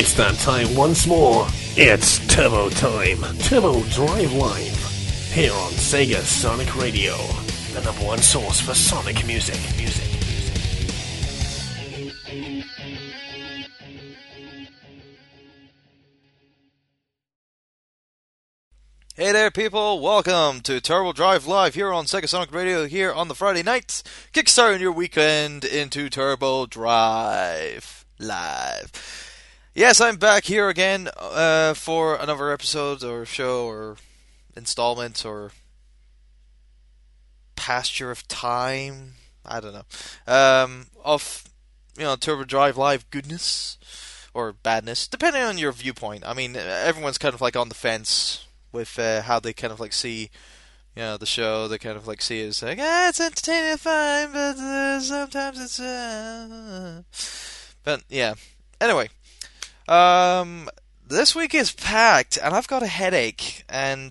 It's that time once more. It's Turbo Time. Turbo Drive Live. Here on Sega Sonic Radio. The number one source for Sonic music. Hey there, people. Welcome to Turbo Drive Live here on Sega Sonic Radio here on the Friday nights. Kickstarting your weekend into Turbo Drive Live. Yes, I'm back here again for another episode or show or installment or pasture of time. I don't know. Of, you know, Turbo Drive Live goodness or badness, depending on your viewpoint. I mean, everyone's kind of like on the fence with how they kind of like see, you know, the show. They kind of like see it as like, it's entertaining and fine, but sometimes it's... But, yeah. Anyway, this week is packed, and I've got a headache, and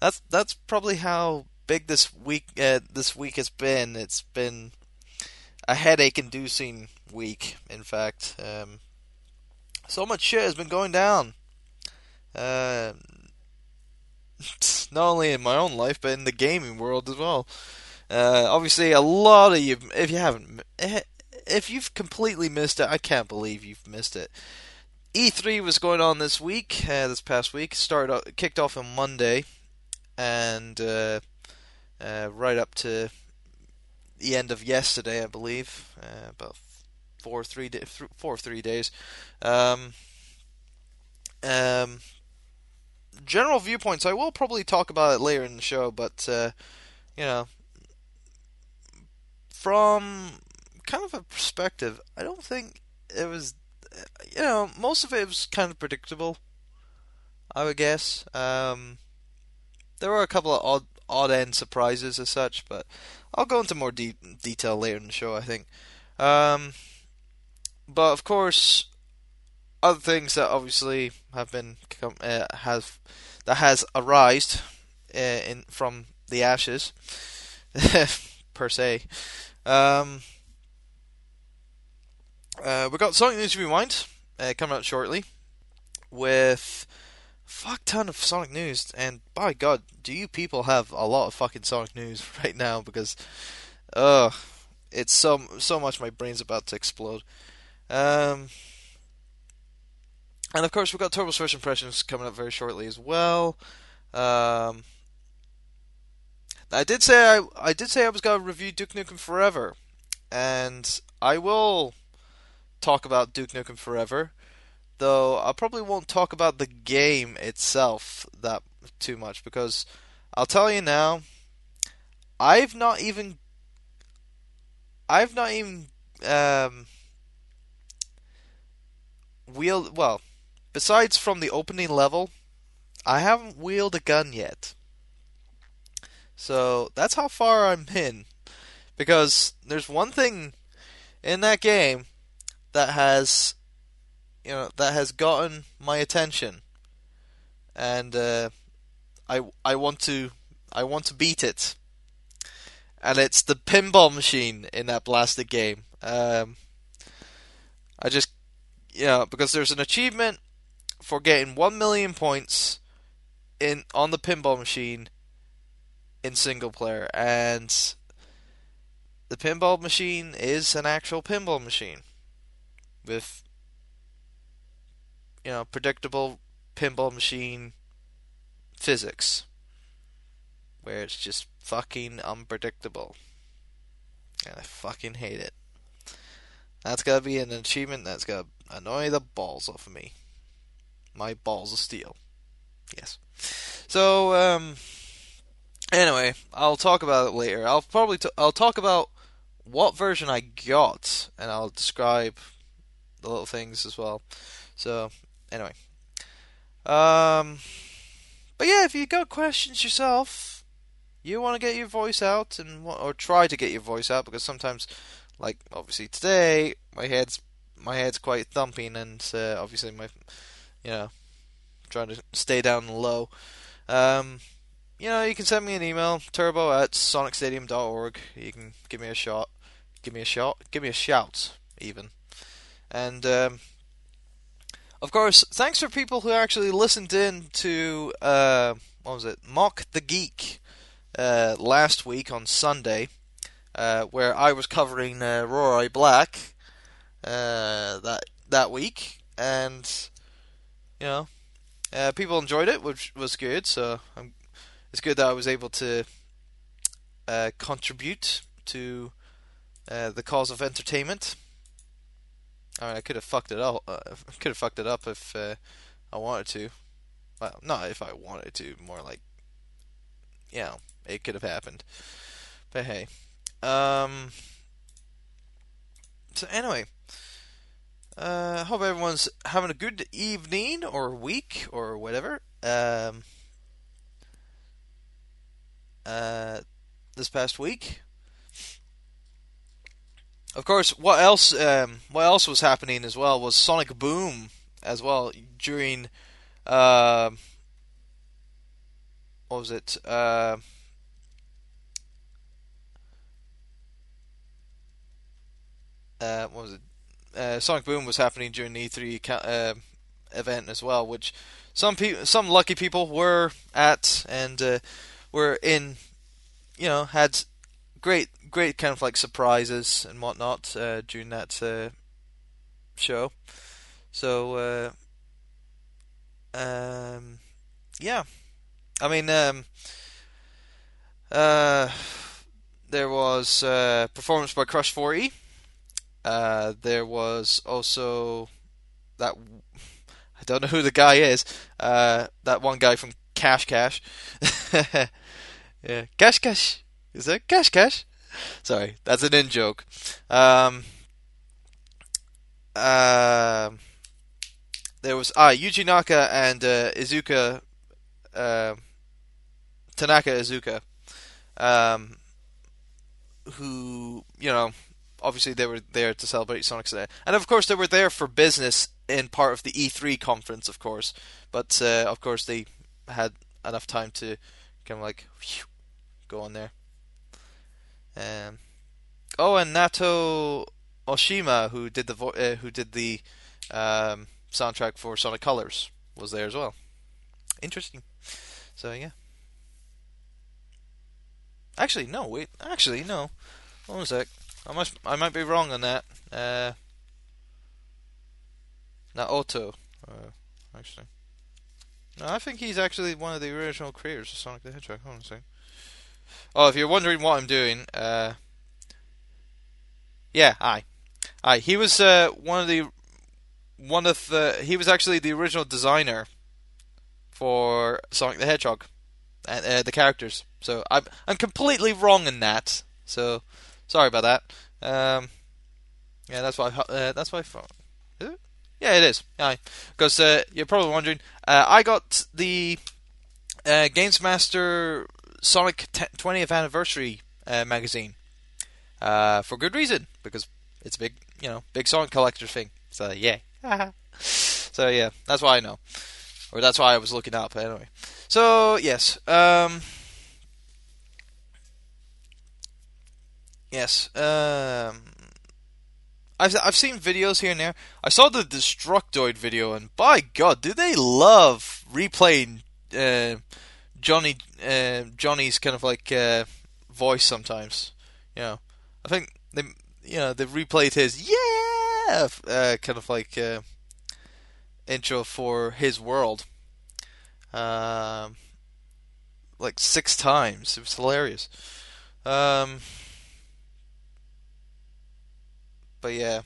that's probably how big this week has been. It's been a headache-inducing week, in fact. So much shit has been going down. Not only in my own life, but in the gaming world as well. Obviously, a lot of you, if you've completely missed it, I can't believe you've missed it. E3 was going on this week, this past week. Kicked off on Monday, and right up to the end of yesterday, I believe, about four or three days. General viewpoints, I will probably talk about it later in the show, but, you know, from kind of a perspective, I don't think it was, you know, most of it was kind of predictable, I would guess. There were a couple of odd-end surprises as such, but I'll go into more detail later in the show, I think. But, of course, other things that obviously have been has arisen from the ashes per se. We got Sonic News Rewind coming out shortly with a fuck ton of Sonic news, and by God, do you people have a lot of fucking Sonic news right now? Because it's so much. My brain's about to explode. And of course, we've got Turbo's first impressions coming up very shortly as well. I did say I was going to review Duke Nukem Forever, and I will talk about Duke Nukem Forever, though I probably won't talk about the game itself that too much, because I'll tell you now, I've not even wheeled, well, besides from the opening level, I haven't wielded a gun yet. So that's how far I'm in. Because there's one thing in that game that has gotten my attention, and I want to beat it. And it's the pinball machine in that blasted game. Because there's an achievement for getting 1 million points on the pinball machine in single player, and the pinball machine is an actual pinball machine with, you know, predictable pinball machine physics, where it's just fucking unpredictable, and I fucking hate it. That's gotta be an achievement that's gonna annoy the balls off of me. My balls of steel. Yes. So, anyway, I'll talk about it later. I'll talk about what version I got, and I'll describe the little things as well. So, anyway. But yeah, if you got questions yourself, you want to get your voice out, or try to get your voice out, because sometimes, like, obviously today, my head's quite thumping, and obviously trying to stay down low. You know, you can send me an email, turbo@sonicstadium.org. You can give me a shout, even, and Of course, thanks for people who actually listened in to, Mock the Geek last week on Sunday, where I was covering Rory Black that week, and, you know, people enjoyed it, which was good, so it's good that I was able to contribute to the cause of entertainment. I mean, I could have fucked it up. If I wanted to. Well, not if I wanted to. More like, you know, it could have happened. But hey. So anyway, I hope everyone's having a good evening or week or whatever. This past week. Of course, what else was happening as well was Sonic Boom as well during Sonic Boom was happening during the E3 event as well, which some lucky people were at and were in, you know, had great kind of like surprises and whatnot during that show. So, yeah. I mean, there was performance by Crush 40. There was also that... I don't know who the guy is. That one guy from Cash Cash. Yeah, Cash Cash. Is that Cash Cash? Sorry, that's an in-joke. There was Yuji Naka and Tanaka Iizuka, who, you know, obviously they were there to celebrate Sonic's Day. And of course they were there for business in part of the E3 conference, of course. But, of course, they had enough time to kind of like, whew, go on there. And Naoto Oshima, who did the soundtrack for Sonic Colors, was there as well. Interesting. So yeah. Actually, no. Wait. Actually, no. Hold on a sec. I might be wrong on that. Naoto. Actually, no. I think he's actually one of the original creators of Sonic the Hedgehog. Hold on a sec. Oh, if you're wondering what I'm doing, yeah, aye. He was he was actually the original designer for Sonic the Hedgehog and the characters. So I'm completely wrong in that. So sorry about that. Yeah, that's why. Is it? Yeah, it is. Aye, because you're probably wondering. I got the Games Master Sonic 20th Anniversary magazine for good reason, because it's a big Sonic collector thing. So yeah, so yeah, that's why I know, or that's why I was looking up anyway. So yes, I've seen videos here and there. I saw the Destructoid video, and by God, do they love replaying Johnny's kind of like voice sometimes, you know. I think they've replayed his kind of like intro for his world, like 6 times. It was hilarious. But yeah.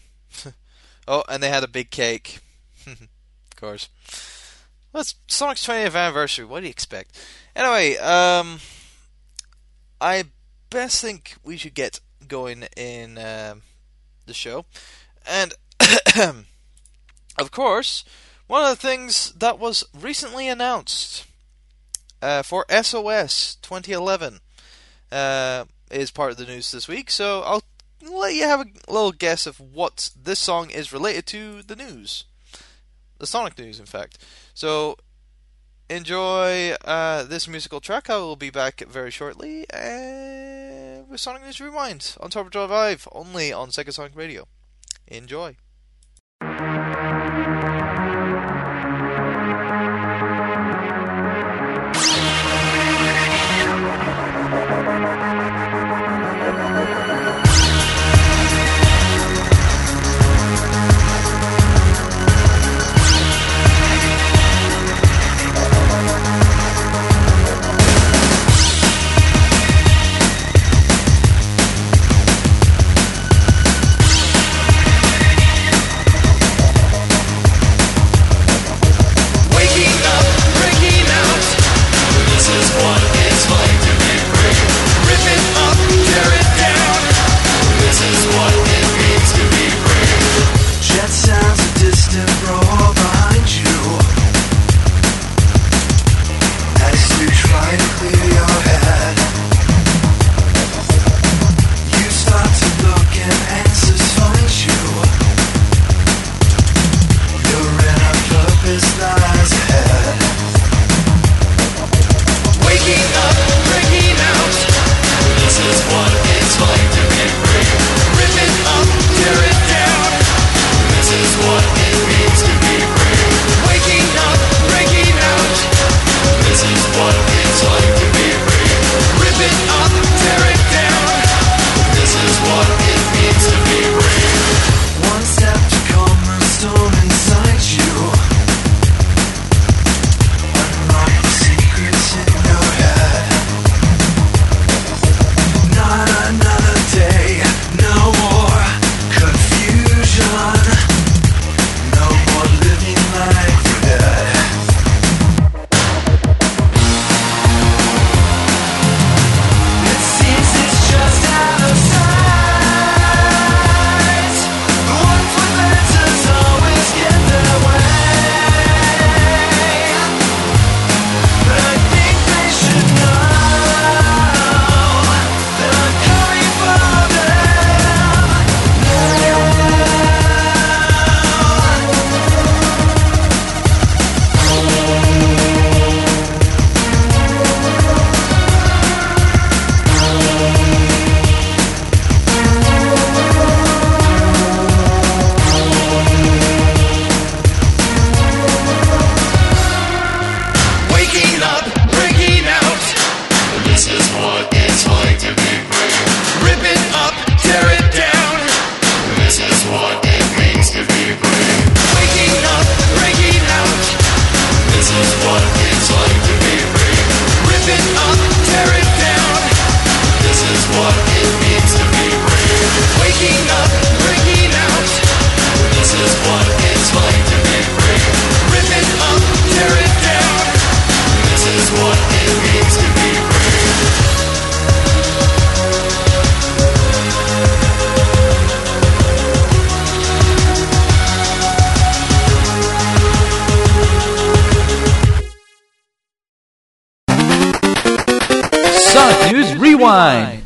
Oh, and they had a big cake, of course. That's Sonic's 20th anniversary. What do you expect? Anyway, I best think we should get going in the show. And, of course, one of the things that was recently announced for SOS 2011 is part of the news this week. So I'll let you have a little guess of what this song is related to the news. The Sonic news, in fact. So... enjoy this musical track. I will be back very shortly with Sonic News Rewind on Turbo Drive Live, only on Sega Sonic Radio. Enjoy. Rewind.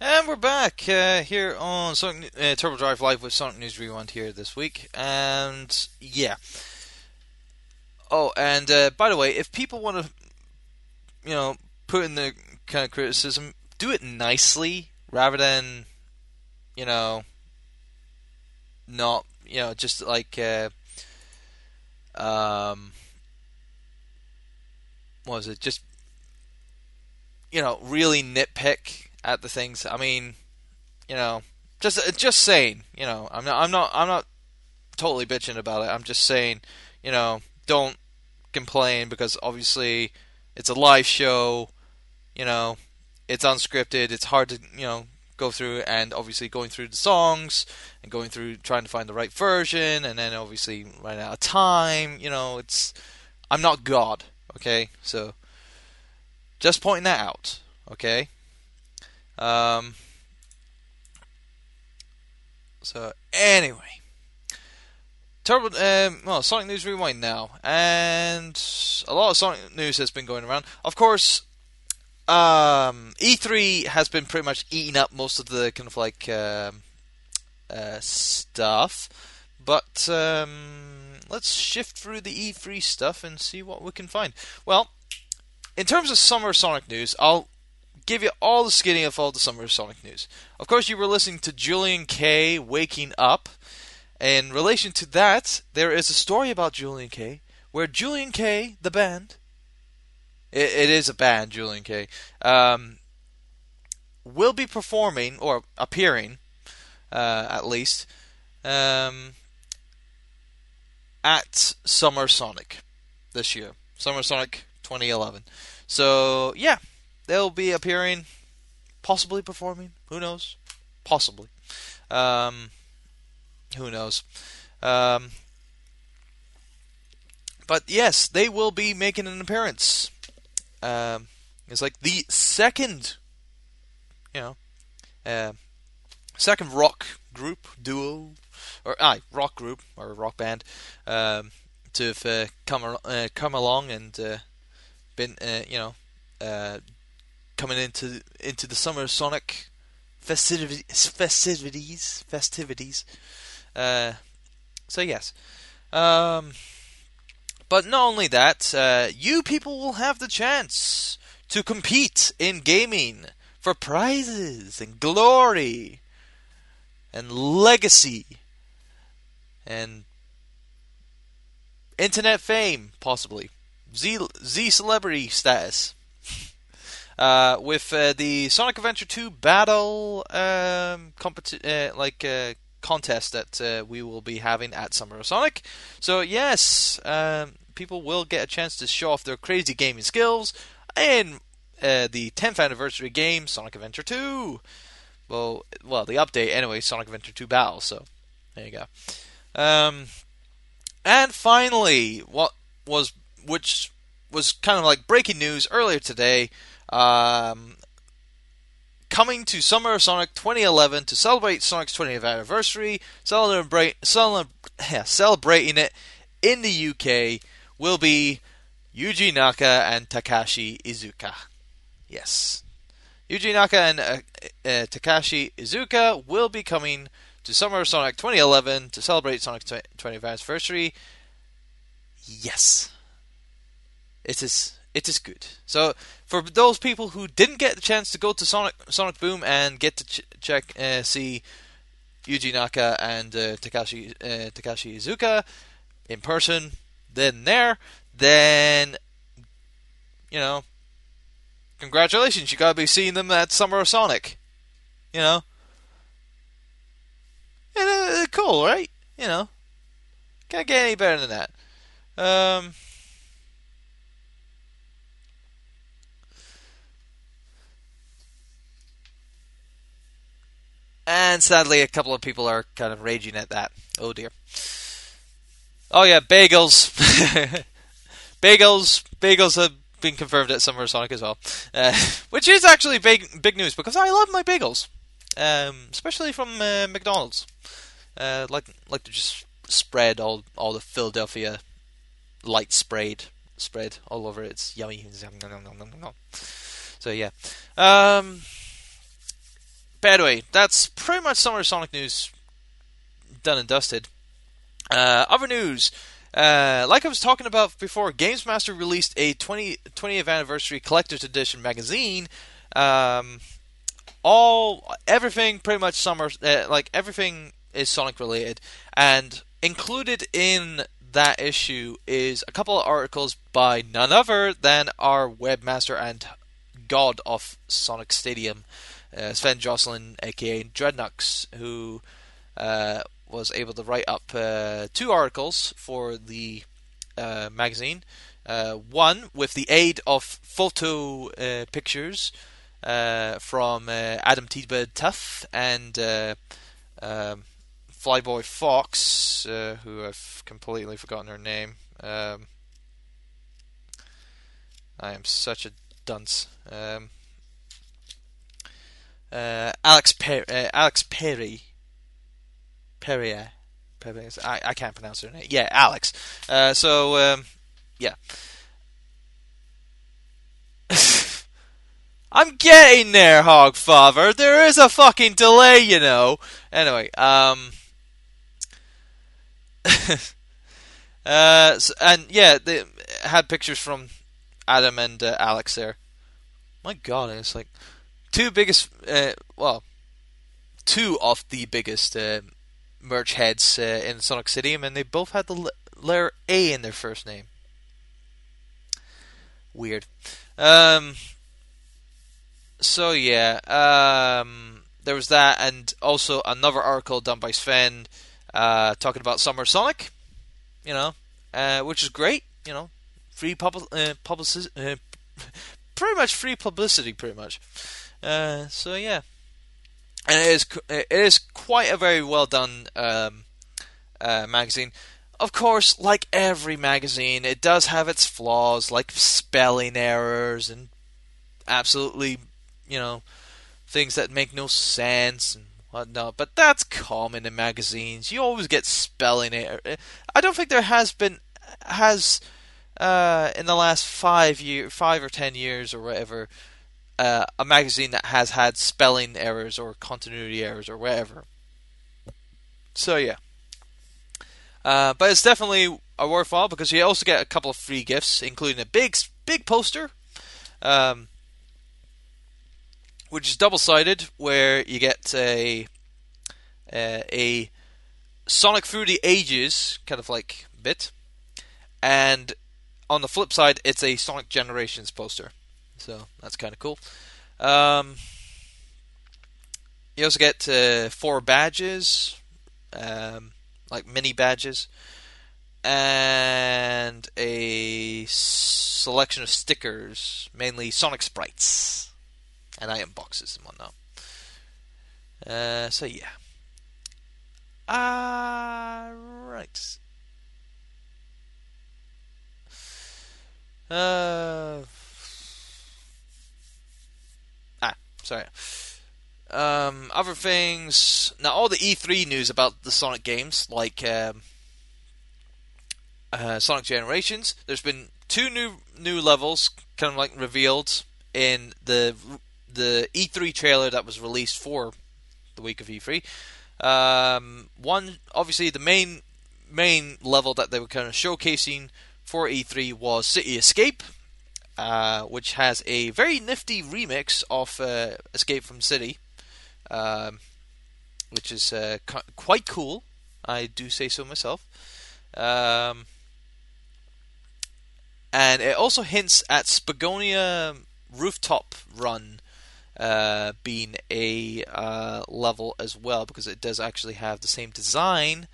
And we're back here on Sonic, Turbo Drive Live with Sonic News Rewind here this week. And yeah. Oh, and by the way, if people want to, you know, put in the kind of criticism, do it nicely rather than, you know, not, you know, just like, what was it? Just, you know, really nitpick at the things. I mean, you know, just saying, you know, I'm not totally bitching about it. I'm just saying, you know, don't complain because obviously it's a live show, you know, it's unscripted, it's hard to, you know, go through and obviously going through the songs and going through trying to find the right version and then obviously running out of time, you know, it's, I'm not God, okay? So just pointing that out, okay? So anyway, Sonic News Rewind now, and a lot of Sonic news has been going around. Of course, E3 has been pretty much eating up most of the kind of like stuff, but let's shift through the E3 stuff and see what we can find. Well, in terms of Summer Sonic news, I'll give you all the skinny of all the Summer Sonic news. Of course, you were listening to Julien-K Waking Up. In relation to that, there is a story about Julien-K, where Julien-K, the band, it is a band, Julien-K, will be performing, or appearing, at least, at Summer Sonic this year. Summer Sonic 2011. So, yeah, they'll be appearing, possibly performing, who knows? Possibly. Who knows? But yes, they will be making an appearance. It's like the second, you know, second rock group, duo, or rock group, or rock band, to have come along and been, you know, coming into the Summer Sonic festivities. So yes, but not only that, you people will have the chance to compete in gaming for prizes and glory and legacy and internet fame, possibly Z celebrity status, with the Sonic Adventure 2 battle contest that we will be having at Summer of Sonic. So yes, people will get a chance to show off their crazy gaming skills in the 10th anniversary game Sonic Adventure 2. Well, the update anyway, Sonic Adventure 2 Battle. So there you go. And finally, which was kind of like breaking news earlier today. Coming to Summer of Sonic 2011 to celebrate Sonic's 20th anniversary, celebrating it in the UK will be Yuji Naka and Takashi Iizuka. Yes. Yuji Naka and Takashi Iizuka will be coming to Summer of Sonic 2011 to celebrate Sonic's 20th anniversary. Yes. It is good. So, for those people who didn't get the chance to go to Sonic Boom and get to see Yuji Naka and Takashi Iizuka in person, then you know, congratulations, you gotta be seeing them at Summer of Sonic. You know, and, cool, right? You know, can't get any better than that. And sadly, a couple of people are kind of raging at that. Oh dear. Oh yeah, bagels. Bagels have been confirmed at Summer of Sonic as well. Which is actually big news, because I love my bagels. Especially from McDonald's. Like to just spread all the Philadelphia light sprayed all over it. It's yummy. So yeah. But anyway, that's pretty much Summer Sonic news done and dusted. Other news. Like I was talking about before, Games Master released a 20th anniversary collector's edition magazine. Everything pretty much summer, like everything is Sonic related, and included in that issue is a couple of articles by none other than our webmaster and god of Sonic Stadium, Sven Jocelyn, aka Dreadnux, who was able to write up two articles for the magazine. One with the aid of photo pictures from Adam T-Bird Tuff and Flyboy Fox, who I've completely forgotten her name. I am such a dunce. Alex Perry. I can't pronounce her name. Yeah, Alex. Yeah. I'm getting there, Hogfather. There is a fucking delay, you know. Anyway, and yeah, they had pictures from Adam and Alex there. My God, it's like two of the biggest merch heads in Sonic Stadium, and they both had the letter A in their first name. Weird. So yeah, there was that, and also another article done by Sven talking about Summer Sonic, you know, which is great, you know, free publicity. So yeah, and it is quite a very well done magazine. Of course, like every magazine, it does have its flaws, like spelling errors and absolutely, you know, things that make no sense and whatnot. But that's common in magazines. You always get spelling error. I don't think there has been in the last 5 or 10 years or whatever, a magazine that has had spelling errors or continuity errors or whatever. So yeah. But it's definitely a worthwhile, because you also get a couple of free gifts, including a big poster. Which is double-sided, where you get a Sonic Through the Ages kind of like bit, and on the flip side, it's a Sonic Generations poster. So that's kind of cool. You also get 4 badges, like mini badges, and a selection of stickers, mainly Sonic sprites. And item boxes and whatnot. So yeah. Right. Sorry. Other things. Now, all the E3 news about the Sonic games, like Sonic Generations. There's been 2 new levels, kind of like revealed in the E3 trailer that was released for the week of E3. One, obviously, the main level that they were kind of showcasing for E3 was City Escape, which has a very nifty remix of Escape from City, which is quite cool. I do say so myself. And it also hints at Spagonia Rooftop Run being a level as well, because it does actually have the same design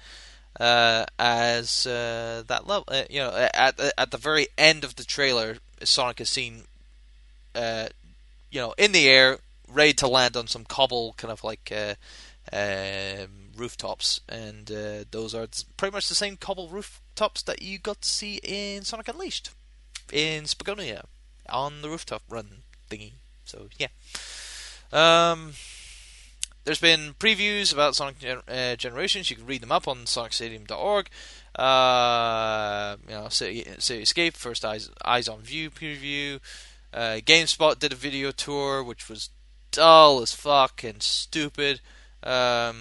as that level. You know, at the very end of the trailer, Sonic is seen, you know, in the air, ready to land on some cobble kind of like rooftops, and those are pretty much the same cobble rooftops that you got to see in Sonic Unleashed in Spagonia, on the rooftop run thingy. So yeah, there's been previews about Sonic Generations. You can read them up on SonicStadium.org. You know, City Escape, first eyes on view preview, GameSpot did a video tour, which was dull as fuck and stupid. Mario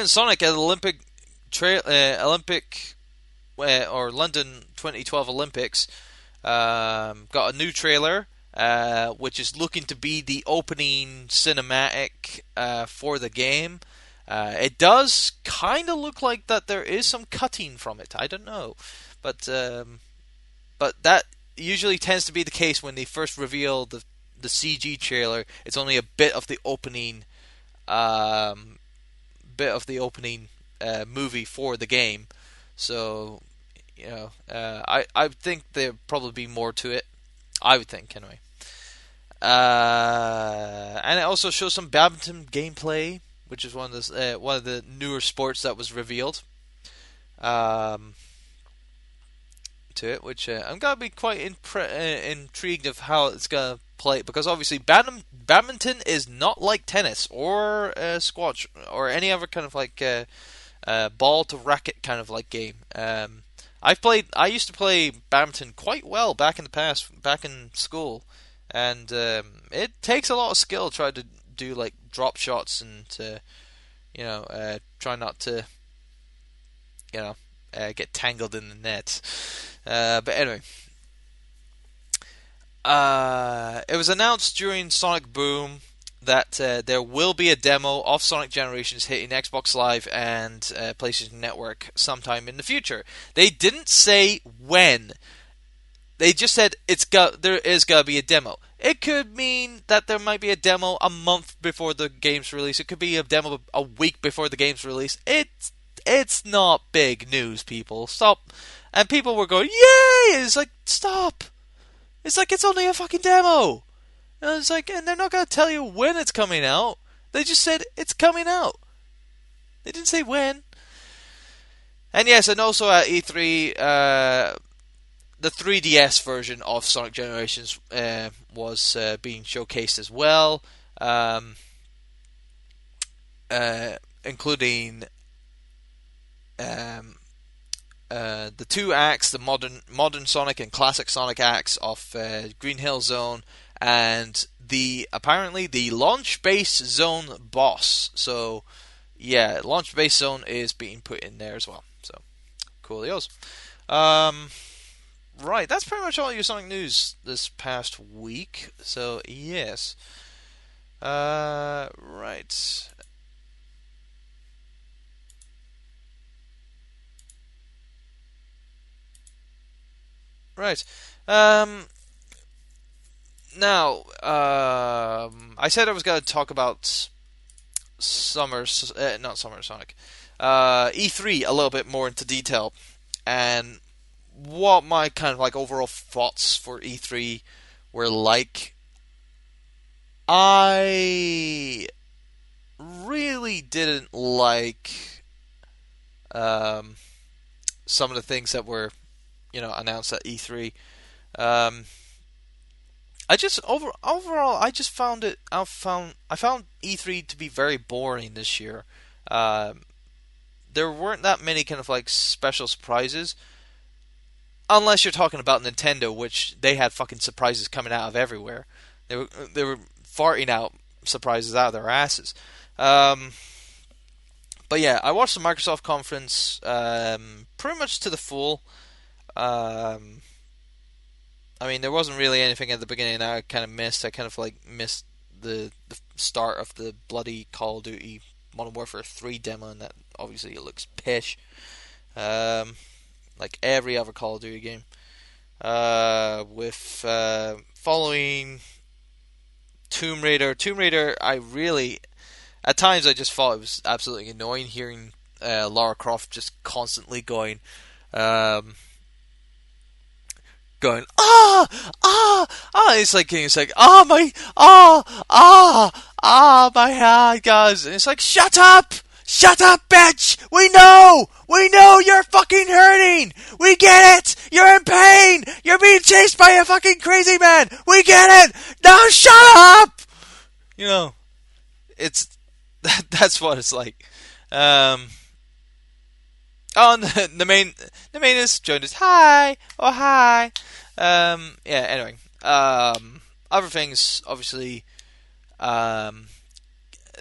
and Sonic at Olympic, or London 2012 Olympics got a new trailer, which is looking to be the opening cinematic for the game. It does kind of look like that there is some cutting from it. I don't know. But that usually tends to be the case when they first reveal the CG trailer. It's only a bit of the opening movie for the game. So, you know, I think there'd probably be more to it. I would think, anyway. And it also shows some badminton gameplay, which is one of the newer sports that was revealed. To it, which I'm gonna be quite intrigued of how it's gonna play, because obviously badminton is not like tennis or squash or any other kind of like ball to racket kind of like game. I used to play badminton quite well back in the past, back in school, and it takes a lot of skill to try to do like drop shots and to, you know, try not to, you know, get tangled in the net. But anyway. It was announced during Sonic Boom that there will be a demo of Sonic Generations hitting Xbox Live and PlayStation Network sometime in the future. They didn't say when. They just said there is going to be a demo. It could mean that there might be a demo a month before the game's release. It could be a demo a week before the game's release. It's not big news, people. Stop. And people were going, yay! It's like, stop. It's like, it's only a fucking demo. And it's like, and they're not going to tell you when it's coming out. They just said, it's coming out. They didn't say when. And yes, and also at E3, the 3DS version of Sonic Generations was being showcased as well. Including... the two acts, the modern Sonic and classic Sonic acts of Green Hill Zone, and apparently the Launch Base Zone boss. So yeah, Launch Base Zone is being put in there as well. So coolios. Right, that's pretty much all your Sonic news this past week. So yes, right. Right. Now, I said I was going to talk about E3 a little bit more into detail, and what my kind of like overall thoughts for E3 were like. I really didn't like some of the things that were, you know, announced at E3. I found E3 to be very boring this year. There weren't that many kind of like special surprises, unless you're talking about Nintendo, which they had fucking surprises coming out of everywhere. They were farting out surprises out of their asses. But yeah, I watched the Microsoft conference pretty much to the full. I mean, there wasn't really anything at the beginning that I kind of missed. I kind of like missed the start of the bloody Call of Duty Modern Warfare 3 demo, and that obviously it looks pish, like every other Call of Duty game. With following Tomb Raider, I really at times I just thought it was absolutely annoying hearing Lara Croft just constantly going. My hand, guys, and it's like, shut up, bitch, we know you're fucking hurting, we get it, you're in pain, you're being chased by a fucking crazy man, we get it, now shut up, you know, it's, that's what it's like. Oh, the main is joined us. Hi! Oh, hi! Yeah, anyway. Other things, obviously, the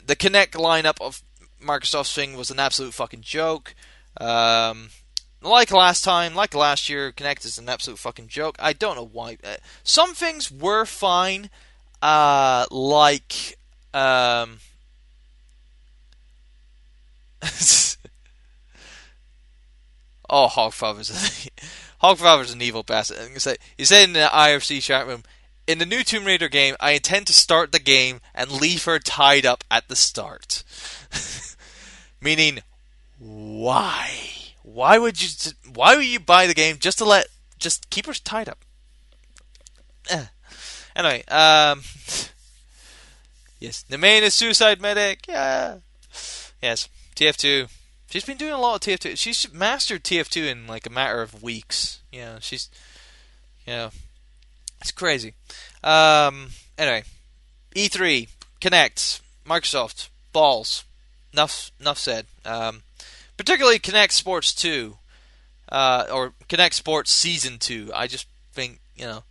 Kinect lineup of Microsoft's thing was an absolute fucking joke. Like last time, like last year, Kinect is an absolute fucking joke. I don't know why. Some things were fine, like... oh, Hogfather's an evil bastard. He said in the IRC chat room, in the new Tomb Raider game, I intend to start the game and leave her tied up at the start. Meaning, why? Why would you buy the game just to just keep her tied up? Anyway, yes, the main is Suicide Medic. Yeah. Yes, TF2. She's been doing a lot of TF2. She's mastered TF2 in like a matter of weeks. You know, she's, you know, it's crazy. Anyway, E3, Kinect, Microsoft, balls. Enough said. Particularly Kinect Sports 2, or Kinect Sports Season 2. I just think, you know.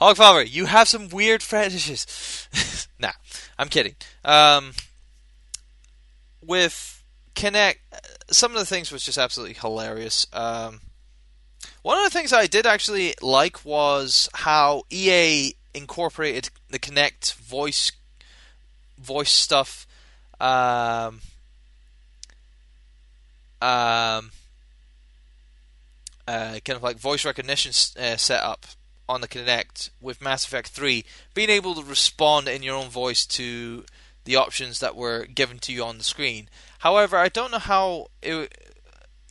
Hogfather, you have some weird fetishes. Nah, I'm kidding. With Kinect, some of the things was just absolutely hilarious. One of the things I did actually like was how EA incorporated the Kinect voice stuff. Kind of like voice recognition set up on the Kinect with Mass Effect 3, being able to respond in your own voice to the options that were given to you on the screen. However, I don't know how it,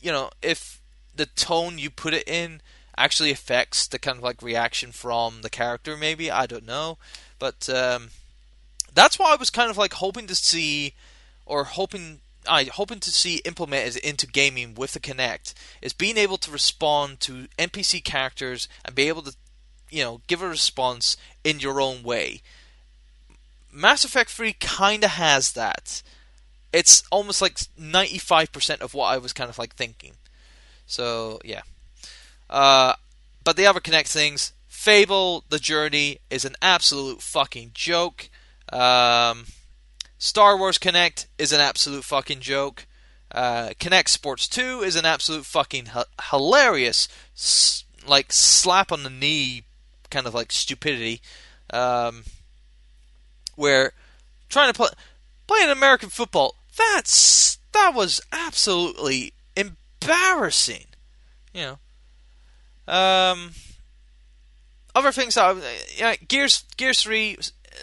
you know, if the tone you put it in actually affects the kind of like reaction from the character. Maybe, I don't know, but. That's why I was kind of like hoping to see implemented into gaming with the Kinect, is being able to respond to NPC characters and be able to, you know, give a response in your own way. Mass Effect 3 kind of has that. It's almost like 95% of what I was kind of like thinking. So yeah, but the other Kinect things, Fable: The Journey is an absolute fucking joke. Star Wars Kinect is an absolute fucking joke. Kinect Sports 2 is an absolute fucking hilarious, like slap on the knee kind of like stupidity, where trying to playing American football. That was absolutely embarrassing. You know. Other things that Gears 3.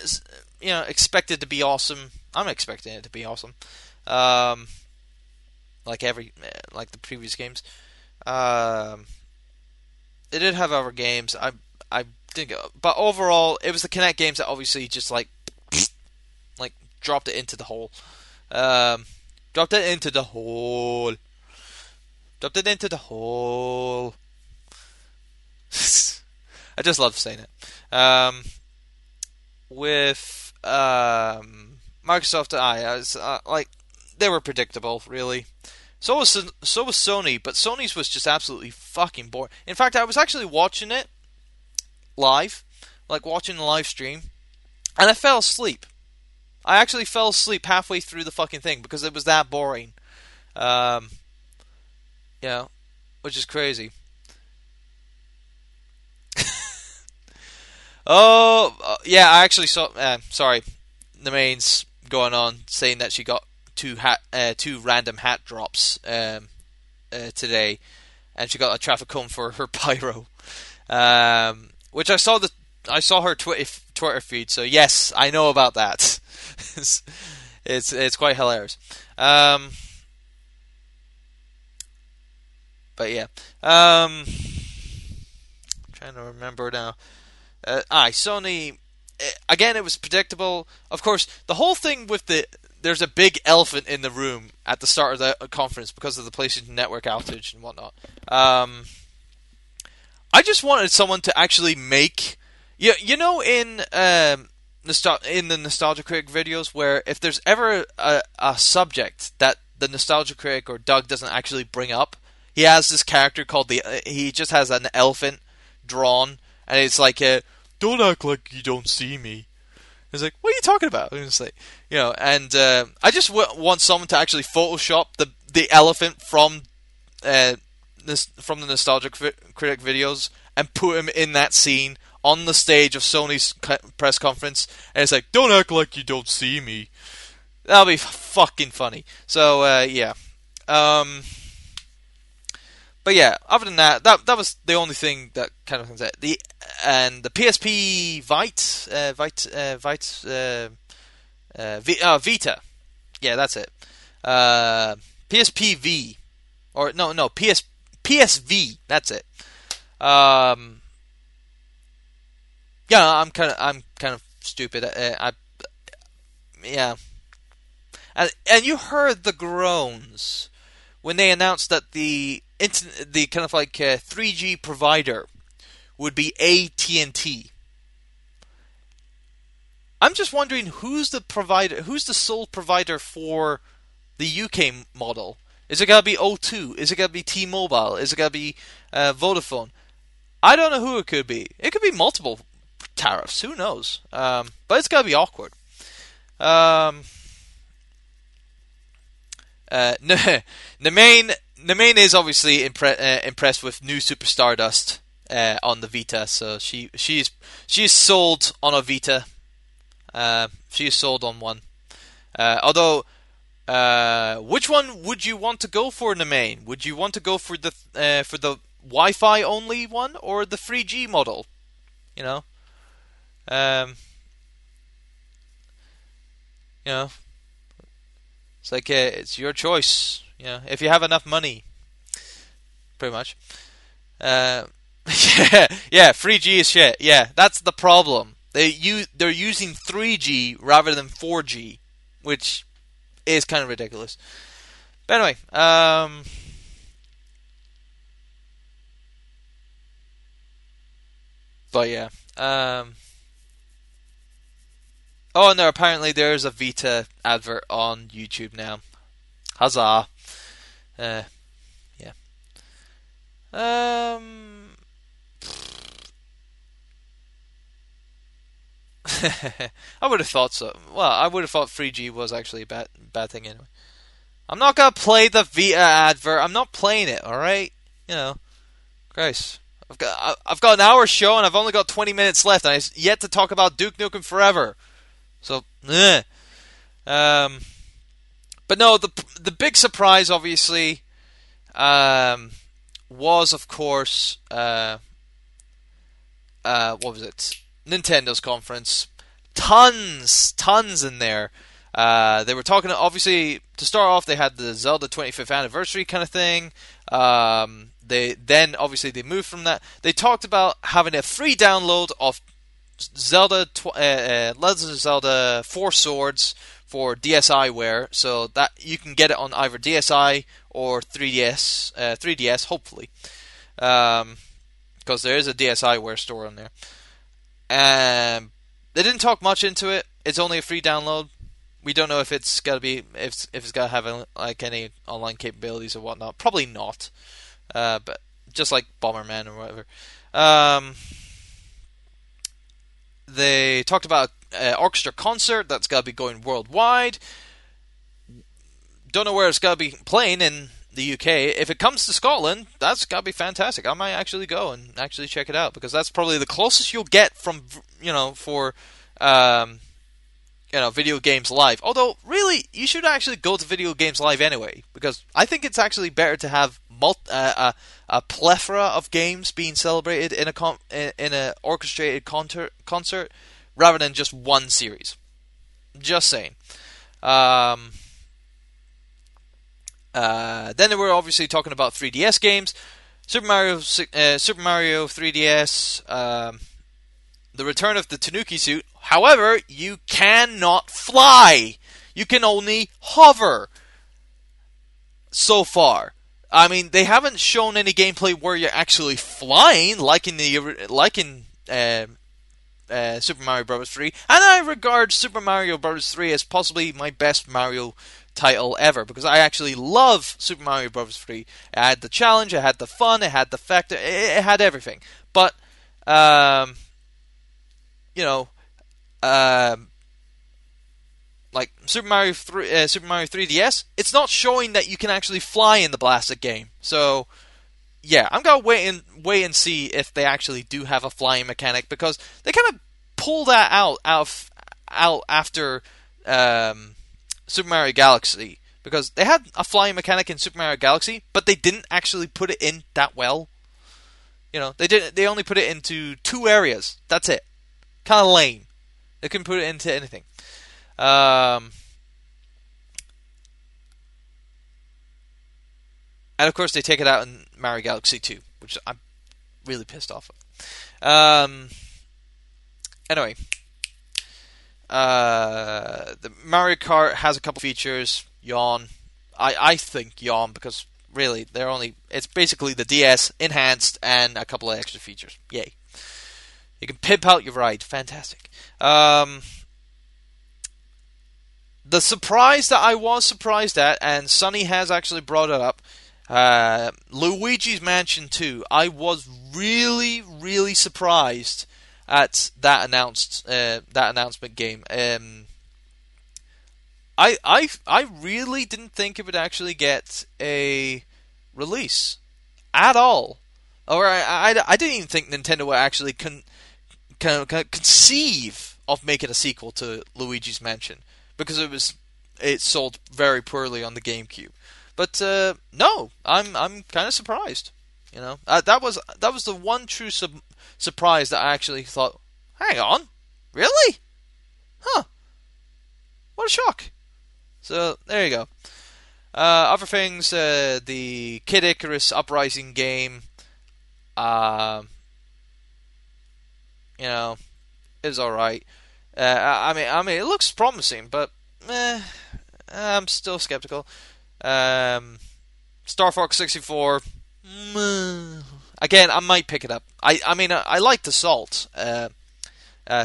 Is, you know, expected to be awesome. I'm expecting it to be awesome, like the previous games. It did have other games. I think, but overall, it was the Kinect games that obviously just like dropped it into the hole. Dropped it into the hole. I just love saying it. With Microsoft, like they were predictable, really. So was Sony, but Sony's was just absolutely fucking boring. In fact, I was actually watching it live, like watching the live stream, and I fell asleep. I actually fell asleep halfway through the fucking thing because it was that boring. You know, which is crazy. Oh, yeah, I actually saw... sorry, the main's going on saying that she got two random hat drops today, and she got a traffic cone for her pyro, which I saw her Twitter feed. So yes, I know about that. it's quite hilarious. But yeah, I'm trying to remember now. Sony, again, it was predictable. Of course, the whole thing with there's a big elephant in the room at the start of the conference because of the PlayStation Network outage and whatnot. I just wanted someone to actually make... You know in the Nostalgia Critic videos where if there's ever a subject that the Nostalgia Critic or Doug doesn't actually bring up, he has this character called he just has an elephant drawn, and it's like a, don't act like you don't see me. It's like, what are you talking about? And it's like, you know, and I just want someone to actually Photoshop the elephant from the Nostalgia Critic videos and put him in that scene on the stage of Sony's press conference, and it's like, don't act like you don't see me. That'll be fucking funny. So, yeah. But yeah, other than that, that was the only thing that kind of comes out. The PSP Vita. Yeah, that's it. PSPV. Or, no, PSV. That's it. Yeah, I'm kind of stupid. Yeah. And you heard the groans when they announced that the kind of like 3G provider would be AT&T. I'm just wondering who's the sole provider for the UK model? Is it going to be O2? Is it going to be T-Mobile? Is it going to be Vodafone? I don't know who it could be. It could be multiple tariffs. Who knows? But it's going to be awkward. Nemaine is obviously impressed with new Super Stardust on the Vita, so she is sold on a Vita. She is sold on one. Although, which one would you want to go for, Nemaine? Would you want to go for the Wi-Fi only one or the 3G model? You know, it's like it's your choice. You know, if you have enough money, pretty much. Yeah, 3G is shit. Yeah, that's the problem. They're using 3G rather than 4G, which is kind of ridiculous. But anyway, but yeah. Oh, and apparently there's a Vita advert on YouTube now. Huzzah. Yeah. I would have thought so. Well, I would have thought 3G was actually a bad thing anyway. I'm not gonna play the Vita advert. I'm not playing it. All right, you know, Christ. I've got an hour show and I've only got 20 minutes left, and I've yet to talk about Duke Nukem Forever. So, But no, the big surprise, obviously, was, of course, what was it? Nintendo's conference. Tons in there. They were talking, obviously, to start off, they had the Zelda 25th anniversary kind of thing. They moved from that. They talked about having a free download of Legend of Zelda 4 Swords for DSiWare, so that you can get it on either DSi or 3DS, hopefully, because there is a DSiWare store on there. They didn't talk much into it. It's only a free download. We don't know if it's gonna be if it's gonna have like any online capabilities or whatnot. Probably not. But just like Bomberman or whatever. They talked about orchestra concert that's got to be going worldwide. Don't know where it's got to be playing in the UK. If it comes to Scotland, that's got to be fantastic. I might actually go and actually check it out, because that's probably the closest you'll get from, you know, for you know, Video Games Live. Although really, you should actually go to Video Games Live anyway, because I think it's actually better to have a plethora of games being celebrated in a orchestrated concert rather than just one series. Just saying. Then they were obviously talking about 3DS games. Super Mario 3DS. The return of the Tanuki suit. However, you cannot fly. You can only hover. So far. I mean, they haven't shown any gameplay where you're actually flying, like in Super Mario Bros. 3, and I regard Super Mario Bros. 3 as possibly my best Mario title ever, because I actually love Super Mario Bros. 3. It had the challenge, it had the fun, it had the factor, it had everything. But like Super Mario 3DS, it's not showing that you can actually fly in the Blastic game. So, yeah, I'm gonna wait and see if they actually do have a flying mechanic, because they kind of pull that out after Super Mario Galaxy, because they had a flying mechanic in Super Mario Galaxy, but they didn't actually put it in that well. You know, they didn't. They only put it into two areas. That's it. Kind of lame. They couldn't put it into anything. And of course, they take it out in Mario Galaxy 2, which I'm really pissed off at. Anyway, the Mario Kart has a couple features. Yawn. I think yawn, because really they're only, it's basically the DS enhanced and a couple of extra features. Yay! You can pimp out your ride. Fantastic. The surprise that I was surprised at, and Sonny has actually brought it up, Luigi's Mansion 2. I was really, really surprised at that announcement game. I really didn't think it would actually get a release at all, or I didn't even think Nintendo would actually conceive of making a sequel to Luigi's Mansion, because it sold very poorly on the GameCube. But no, I'm kind of surprised. You know, that was the one true surprise that I actually thought, hang on, really? Huh. What a shock. So, there you go. Other things, the Kid Icarus Uprising game, you know, is alright. I mean, it looks promising, but I'm still skeptical. Star Fox 64... Again, I might pick it up. I mean, I liked Assault,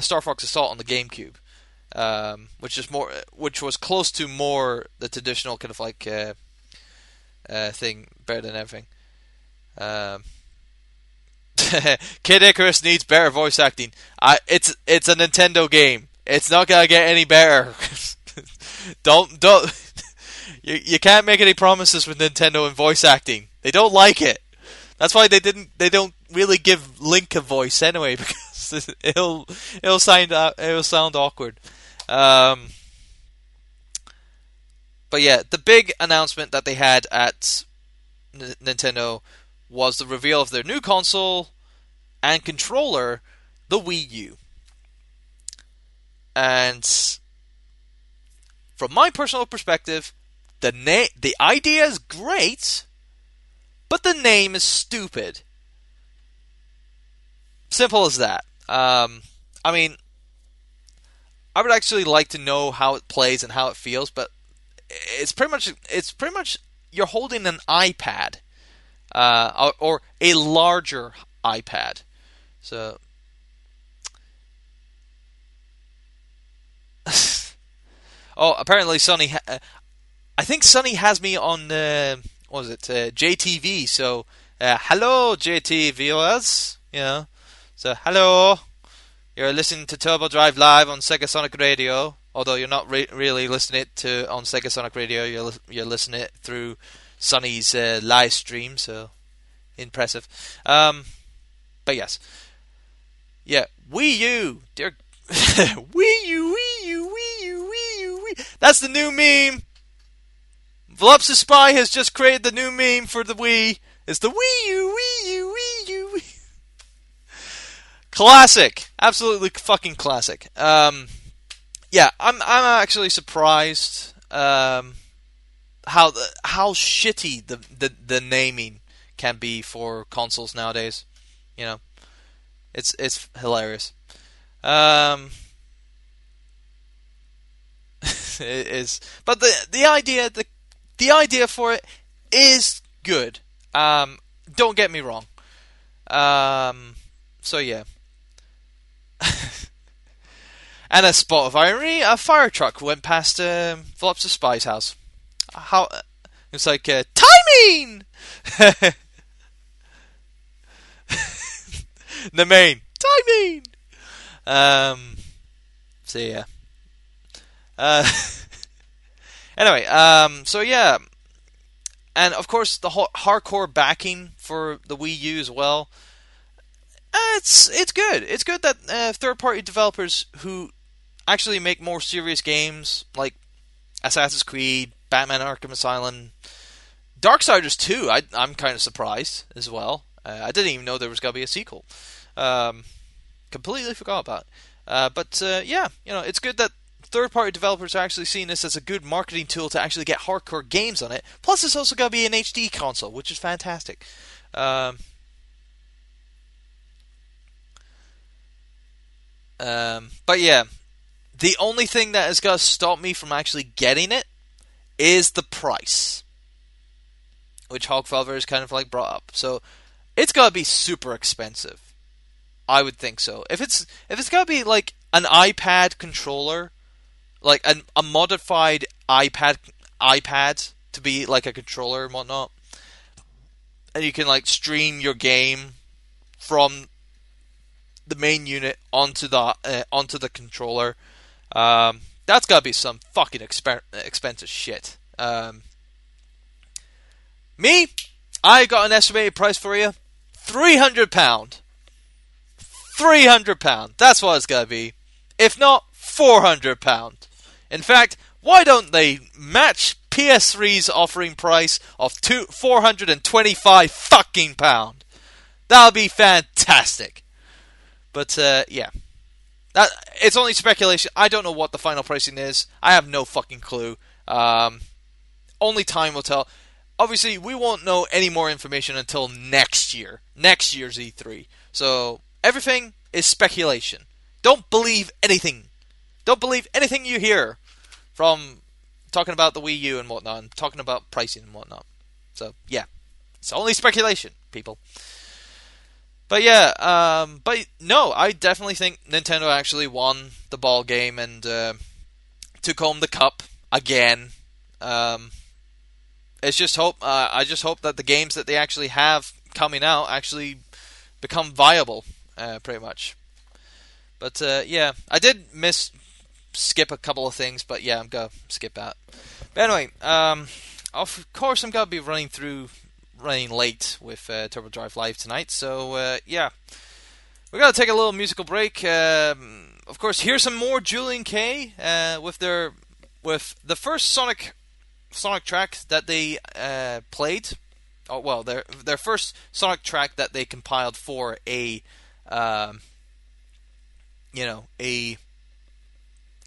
Star Fox Assault on the GameCube, which was close to more the traditional kind of like thing, better than everything. Kid Icarus needs better voice acting. It's a Nintendo game. It's not gonna get any better. Don't. You can't make any promises with Nintendo in voice acting. They don't like it. That's why they don't really give Link a voice anyway, because it'll sound awkward. But yeah, the big announcement that they had at Nintendo was the reveal of their new console and controller, the Wii U. And from my personal perspective, the idea is great, but the name is stupid. Simple as that. I mean, I would actually like to know how it plays and how it feels, but it's pretty much you're holding an iPad, or a larger iPad. So, oh, apparently Sony. I think Sony has me on. What was it? JTV. So, hello, JT viewers. You know, so hello. You're listening to Turbo Drive Live on Sega Sonic Radio. Although you're not really listening to on Sega Sonic Radio, you're listening it through Sonny's live stream. So, impressive. But yes, yeah. Wii U, dear. Wii U, Wii U, Wii U, Wii U, Wii. That's the new meme. Volupsis Spy has just created the new meme for the Wii. It's the Wii U, Wii U, Wii U, Wii. Classic, absolutely fucking classic. Yeah, I'm actually surprised how shitty the naming can be for consoles nowadays. You know, it's hilarious. It is, but the idea for it is good. Don't get me wrong. So yeah. And a spot of irony, a fire truck went past Volupsis Spy's house. How? It's like timing. The main Lightning! So yeah. Anyway, so yeah. And of course, the hardcore backing for the Wii U as well. It's good. It's good that third-party developers who actually make more serious games, like Assassin's Creed, Batman Arkham Asylum, Darksiders 2, I'm kind of surprised as well. I didn't even know there was going to be a sequel. Completely forgot about it. Yeah, you know, it's good that third-party developers are actually seeing this as a good marketing tool to actually get hardcore games on it. Plus, it's also going to be an HD console, which is fantastic. But yeah, the only thing that is going to stop me from actually getting it is the price, which Hogfather is kind of like brought up. So it's going to be super expensive. I would think so. If it's going to be like an iPad controller, like a modified iPad to be like a controller and whatnot, and you can like stream your game from the main unit onto the controller, that's gotta be some fucking expensive shit. I got an estimated price for you, £300. £300. That's what it's gonna be. If not, £400. In fact, why don't they match PS3's offering price of £425 fucking pound? That'll be fantastic. But yeah, it's only speculation. I don't know what the final pricing is. I have no fucking clue. Only time will tell. Obviously, we won't know any more information until next year. Next year's E3. So everything is speculation. Don't believe anything. Don't believe anything you hear from talking about the Wii U and whatnot, and talking about pricing and whatnot. So yeah, it's only speculation, people. But yeah, but no, I definitely think Nintendo actually won the ball game and took home the cup again. It's just hope. I just hope that the games that they actually have coming out actually become viable, pretty much. But yeah, I did skip a couple of things, but yeah, I'm gonna skip that. But anyway, of course I'm gonna be running late with Turbo Drive Live tonight, so yeah, we're gonna take a little musical break. Of course, here's some more Julien-K with the first Sonic track that they played. Oh well, their first Sonic track that they compiled for a a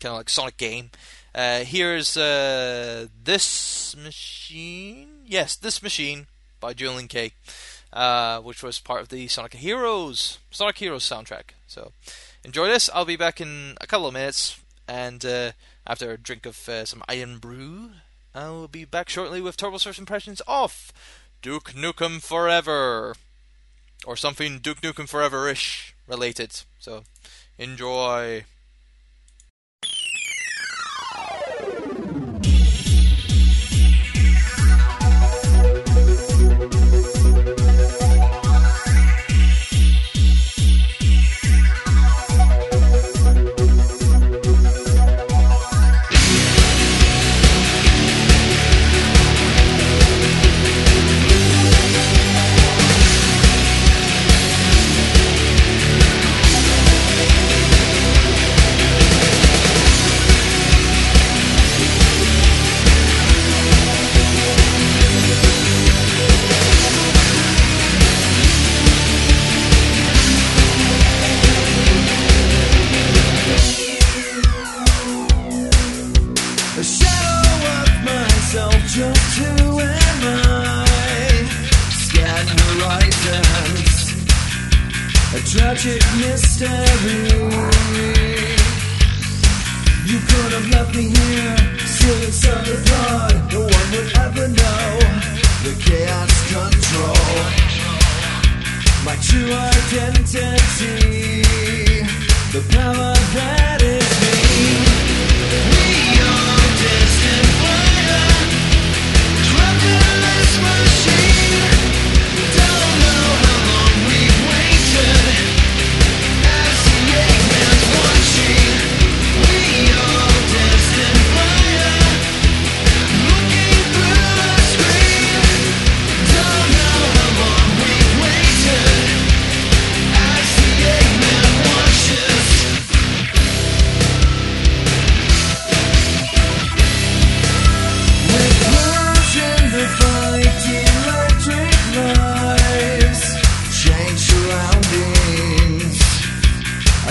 kind of like Sonic game. Here's This Machine. Yes, This Machine by Julien-K, which was part of the Sonic Heroes soundtrack. So enjoy this. I'll be back in a couple of minutes, and after a drink of some Iron Brew, I'll be back shortly with Turbo's first impressions of Duke Nukem Forever, or something Duke Nukem Forever-ish related. So enjoy. Tragic mystery. You could have left me here, still inside the thought. No one would ever know the chaos control my true identity, the power that is me. We are destined for a drugless machine. Don't know how long we've waited.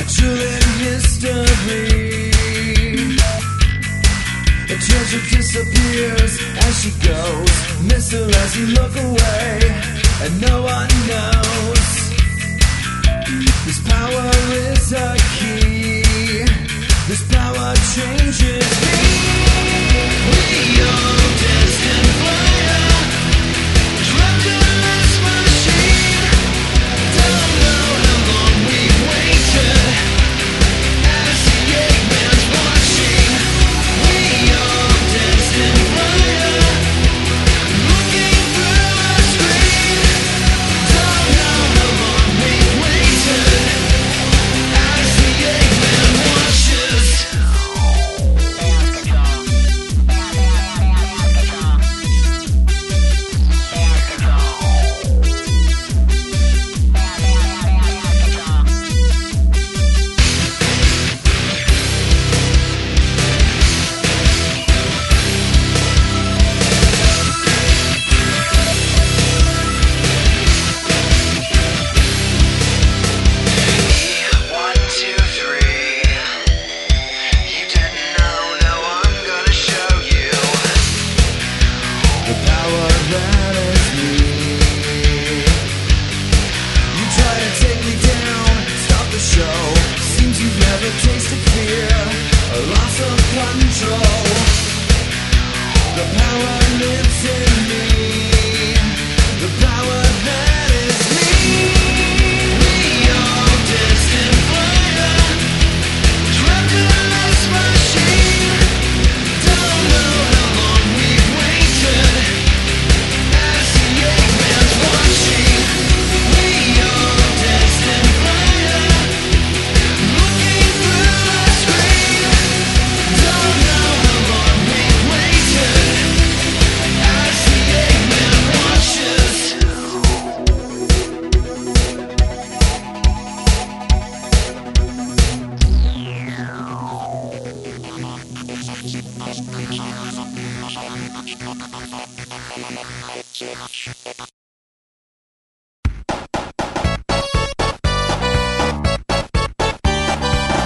Julian history. The treasure disappears as she goes. Miss her as you look away, and no one knows. This power is a key. This power changes me. We are destined fire.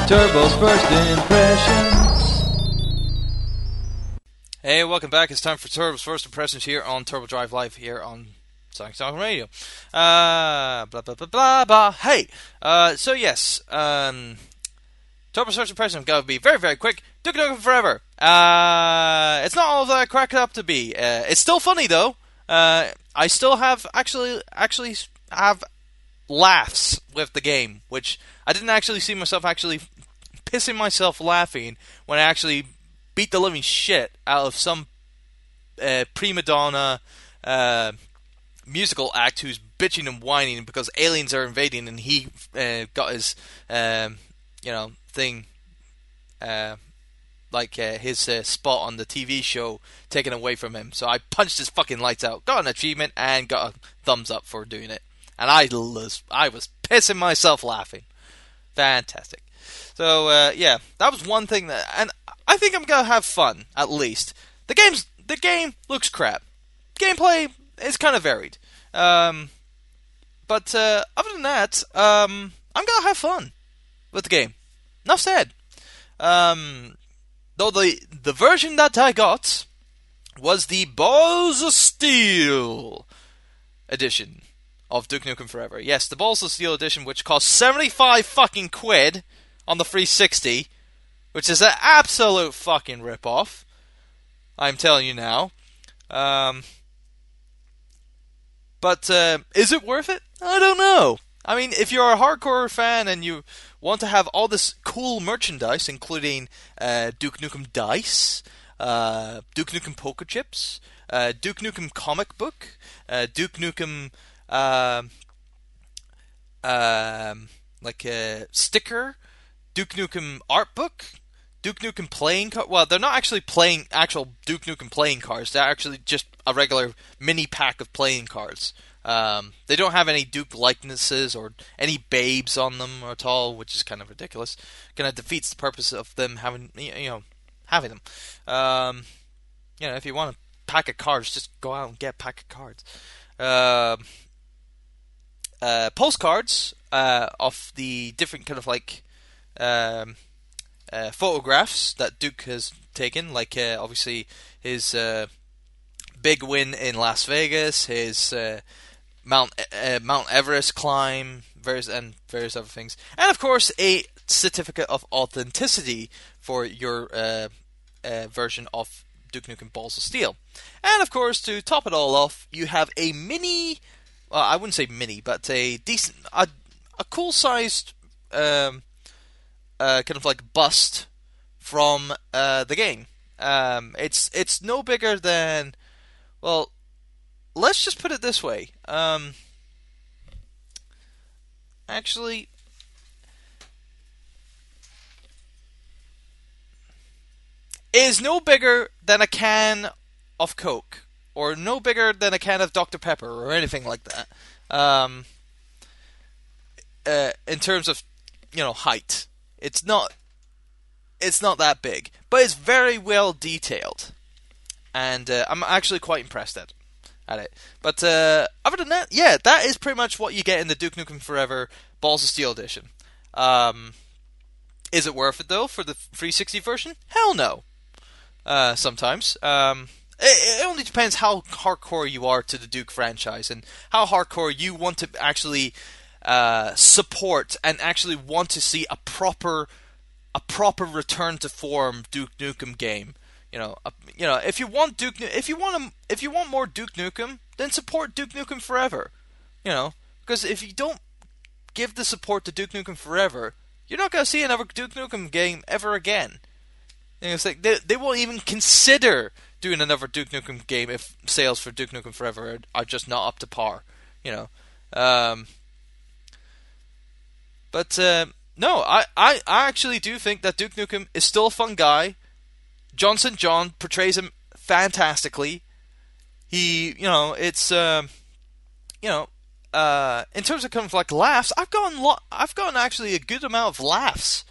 Turbo's first impressions. Hey, welcome back. It's time for Turbo's first impressions here on Turbo Drive Live here on Sonic Radio. Hey, so yes, Turbo's first impression gotta be very, very quick. Duke Nukem Forever. It's not all that I cracked it up to be. It's still funny though. I still have actually have laughs with the game, which I didn't actually see myself actually pissing myself laughing when I actually beat the living shit out of some prima donna musical act who's bitching and whining because aliens are invading, and he got his thing his spot on the TV show taken away from him. So I punched his fucking lights out, got an achievement, and got a thumbs up for doing it. And I was pissing myself laughing. Fantastic. So, yeah, that was one thing that... And I think I'm going to have fun, at least. The game looks crap. Gameplay is kind of varied. But other than that, I'm going to have fun with the game. Enough said. Though the version that I got was the Balls of Steel edition of Duke Nukem Forever. Yes, the Balls of Steel edition, which cost 75 fucking quid on the 360, which is an absolute fucking rip-off. I'm telling you now. But is it worth it? I don't know. I mean, if you're a hardcore fan and you want to have all this cool merchandise, including Duke Nukem dice, Duke Nukem poker chips, Duke Nukem comic book, Duke Nukem... like a sticker, Duke Nukem art book, Duke Nukem playing card. Well, they're not actually playing actual Duke Nukem playing cards. They're actually just a regular mini pack of playing cards. They don't have any Duke likenesses or any babes on them at all, which is kind of ridiculous. Kind of defeats the purpose of them having them. If you want a pack of cards, just go out and get a pack of cards. Postcards of the different kind of photographs that Duke has taken, like obviously his big win in Las Vegas, his Mount Everest climb, various other things, and of course a certificate of authenticity for your version of Duke Nukem Balls of Steel. And of course, to top it all off, you have a mini, well, I wouldn't say mini, but a decent, a cool sized kind of like bust from the game. It's no bigger than, well, let's just put it this way. Actually, it is no bigger than a can of Coke, or no bigger than a can of Dr. Pepper, or anything like that. In terms of, you know, height, it's not that big, but it's very well detailed, and I'm actually quite impressed at it. But other than that, yeah, that is pretty much what you get in the Duke Nukem Forever Balls of Steel edition. Is it worth it though for the 360 version? Hell no. Sometimes it only depends how hardcore you are to the Duke franchise and how hardcore you want to actually support and actually want to see a proper return to form Duke Nukem game. You know, if you want more Duke Nukem, then support Duke Nukem Forever. You know, because if you don't give the support to Duke Nukem Forever, you're not going to see another Duke Nukem game ever again. You know, it's like they won't even consider doing another Duke Nukem game if sales for Duke Nukem Forever are just not up to par. You know, but no, I actually do think that Duke Nukem is still a fun guy. Johnson John portrays him fantastically. He, you know, it's, you know, in terms of kind of like laughs, I've gotten actually a good amount of laughs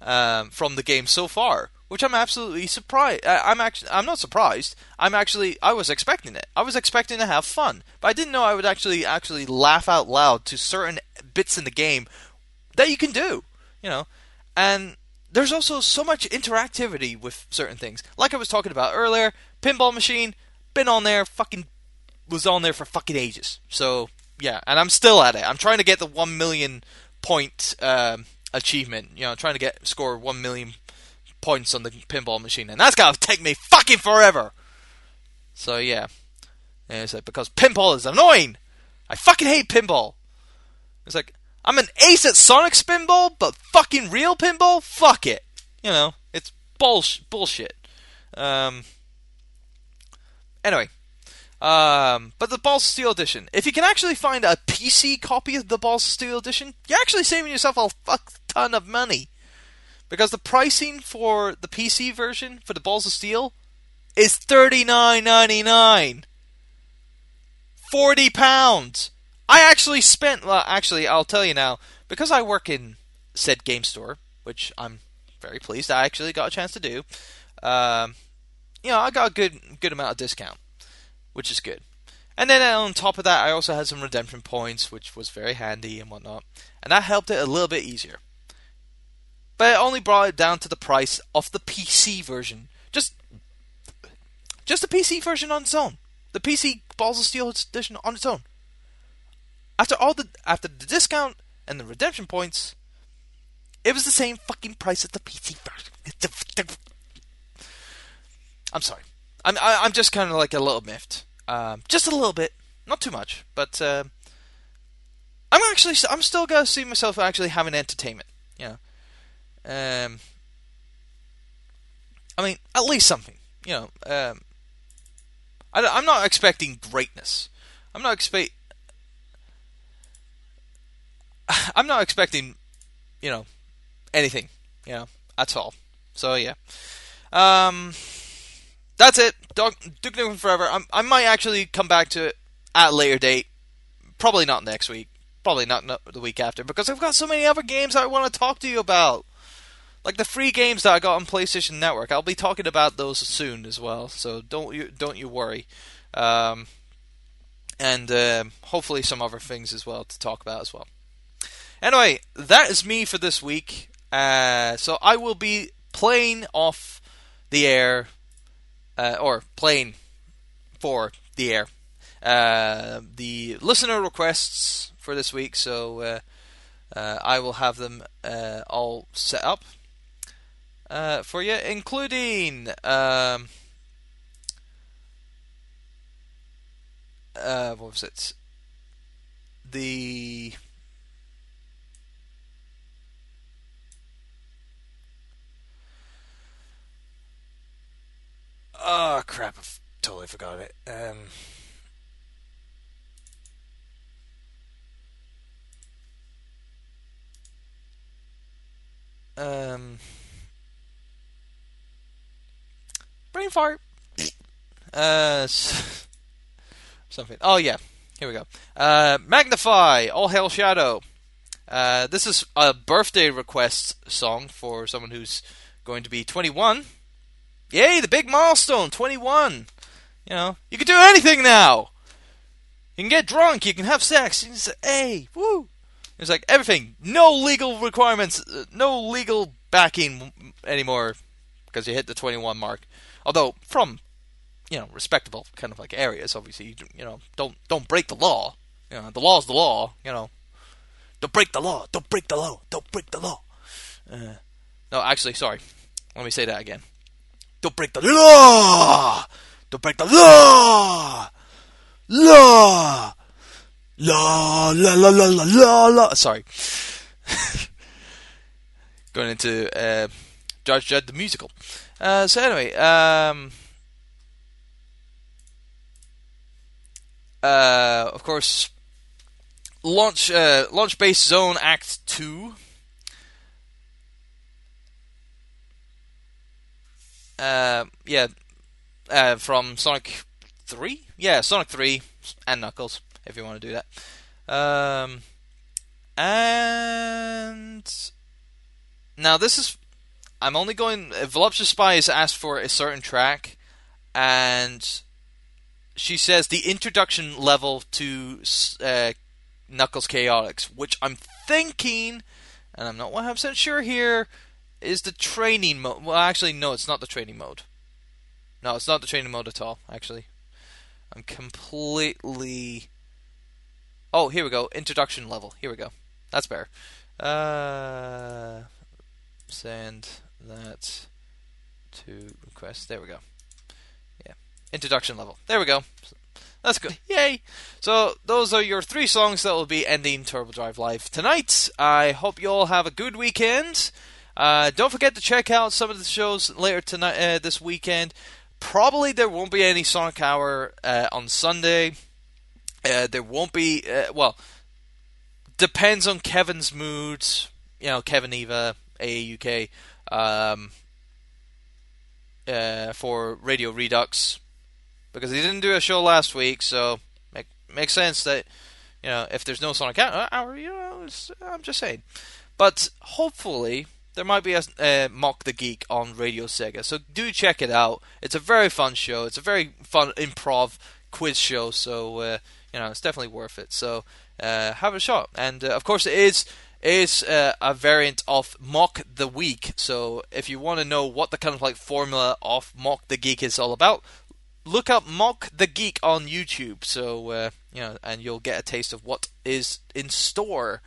from the game so far, which I'm absolutely surprised. I'm not surprised. I was expecting it. I was expecting to have fun, but I didn't know I would actually laugh out loud to certain bits in the game that you can do, you know, and there's also so much interactivity with certain things. Like I was talking about earlier, pinball machine, was on there for fucking ages. So, yeah, and I'm still at it. I'm trying to get the 1 million point achievement, you know, trying to score 1 million points on the pinball machine, and that's gotta take me fucking forever! So, yeah. And it's like, because pinball is annoying! I fucking hate pinball! It's like, I'm an ace at Sonic Spinball, but fucking real pinball? Fuck it. You know, it's bullshit. Anyway. But the Balls of Steel Edition. If you can actually find a PC copy of the Balls of Steel Edition, you're actually saving yourself a fuck ton of money. Because the pricing for the PC version for the Balls of Steel is $39.99. £40. I actually spent... Well, actually, I'll tell you now. Because I work in said game store, which I'm very pleased I actually got a chance to do, you know, I got a good amount of discount, which is good. And then on top of that, I also had some redemption points, which was very handy and whatnot. And that helped it a little bit easier. But it only brought it down to the price of the PC version. Just the PC version on its own. The PC Balls of Steel edition on its own. After the discount and the redemption points, it was the same fucking price as the PC version. I'm sorry. I'm just kind of like a little miffed. Just a little bit, not too much, but I'm still gonna see myself actually having entertainment. You know, I mean, at least something. You know, I'm not expecting greatness. I'm not expecting, you know, anything, you know, at all. So, yeah. That's it. Duke Nukem Forever. I might actually come back to it at a later date. Probably not next week. Probably not the week after. Because I've got so many other games I want to talk to you about. Like the free games that I got on PlayStation Network. I'll be talking about those soon as well. So, don't you worry. And hopefully some other things as well to talk about as well. Anyway, that is me for this week. So I will be playing off the air, or playing for the air, the listener requests for this week, so I will have them all set up for you, including what was it? The oh crap! I've totally forgot it. Brain fart. Something. Oh yeah, here we go. Magnify, All Hail Shadow. This is a birthday request song for someone who's going to be 21. Yay, the big milestone, 21. You know, you can do anything now. You can get drunk. You can have sex. You can say, "Hey, woo!" It's like everything. No legal requirements. No legal backing anymore because you hit the 21 mark. Although from, you know, respectable kind of like areas, obviously, you know, don't break the law. You know, the law's the law. You know, don't break the law. Don't break the law. Don't break the law. No, actually, sorry. Let me say that again. Don't break the law. Don't break the law. Law. La la la la la la la. Sorry. Going into Judge Dredd the musical. So anyway, of course, Launch Base Zone Act 2. Yeah, from Sonic 3. Yeah, Sonic 3 and Knuckles. If you want to do that. And now this is... I'm only going... Voluptuous Spy has asked for a certain track. And she says the introduction level to Knuckles Chaotix. Which I'm thinking, and I'm not 100% sure here, is the training mode. Well, actually, no, it's not the training mode. No, it's not the training mode at all, actually. I'm completely... Oh, here we go. Introduction level. Here we go. That's better. Send that to request. There we go. Yeah. Introduction level. There we go. That's good. Yay! So, those are your three songs that will be ending Turbo Drive Live tonight. I hope you all have a good weekend. Don't forget to check out some of the shows later tonight, this weekend. Probably there won't be any Sonic Hour on Sunday. There won't be, well, depends on Kevin's mood. You know, Kevin Eva, AAUK, for Radio Redux. Because he didn't do a show last week, so makes sense that, you know, if there's no Sonic Hour, you know, I'm just saying. But hopefully, there might be a Mock the Geek on Radio Sega, so do check it out. It's a very fun show. It's a very fun improv quiz show, so... you know, it's definitely worth it. So have a shot. And of course, it is a variant of Mock the Week. So if you want to know what the kind of like formula of Mock the Geek is all about, look up Mock the Geek on YouTube. So you know, and you'll get a taste of what is in store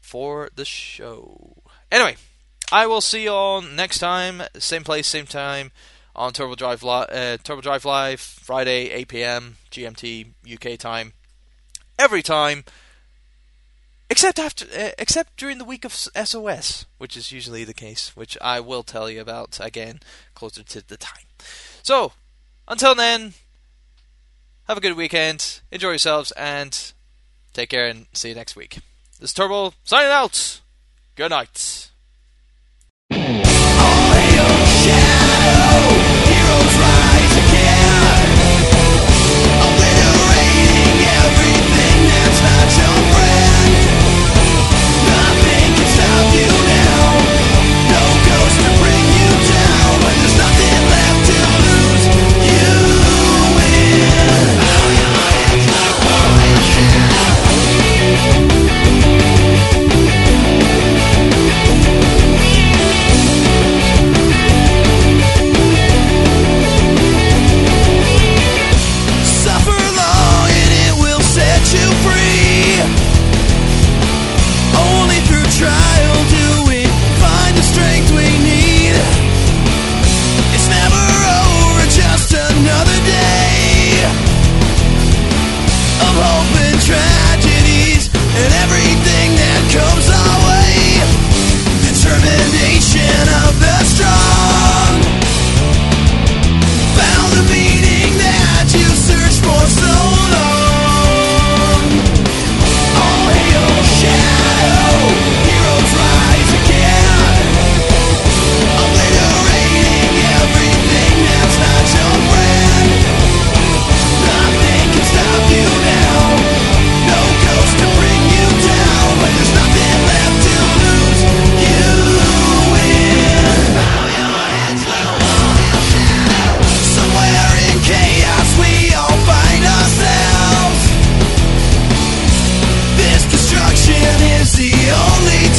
for the show. Anyway, I will see you all next time, same place, same time. On Turbo Drive Live, Friday, 8 p.m. GMT UK time. Every time, except during the week of SOS, which is usually the case, which I will tell you about again closer to the time. So, until then, have a good weekend, enjoy yourselves, and take care, and see you next week. This is Turbo signing out. Good night. We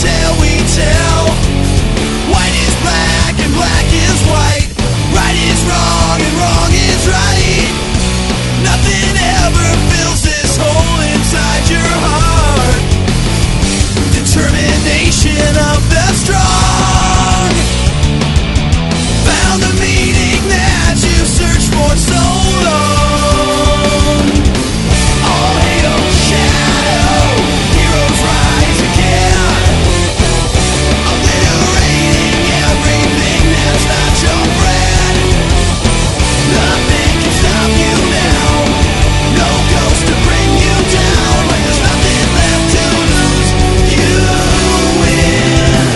tale we tell. White is black and black is white. Right is wrong and wrong is right. Nothing ever fills this hole inside your heart. Determination of the strong. Found the meaning that you searched for so long. All hail shadow, heroes rise again. Obliterating everything that's not your friend. Nothing can stop you now. No ghost to bring you down. When there's nothing left to lose, you win.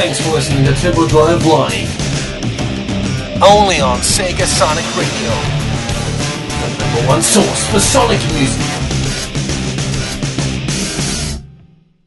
Thanks for listening to Turbo Drive Live, only on Sega Sonic Radio, the number one source for Sonic music.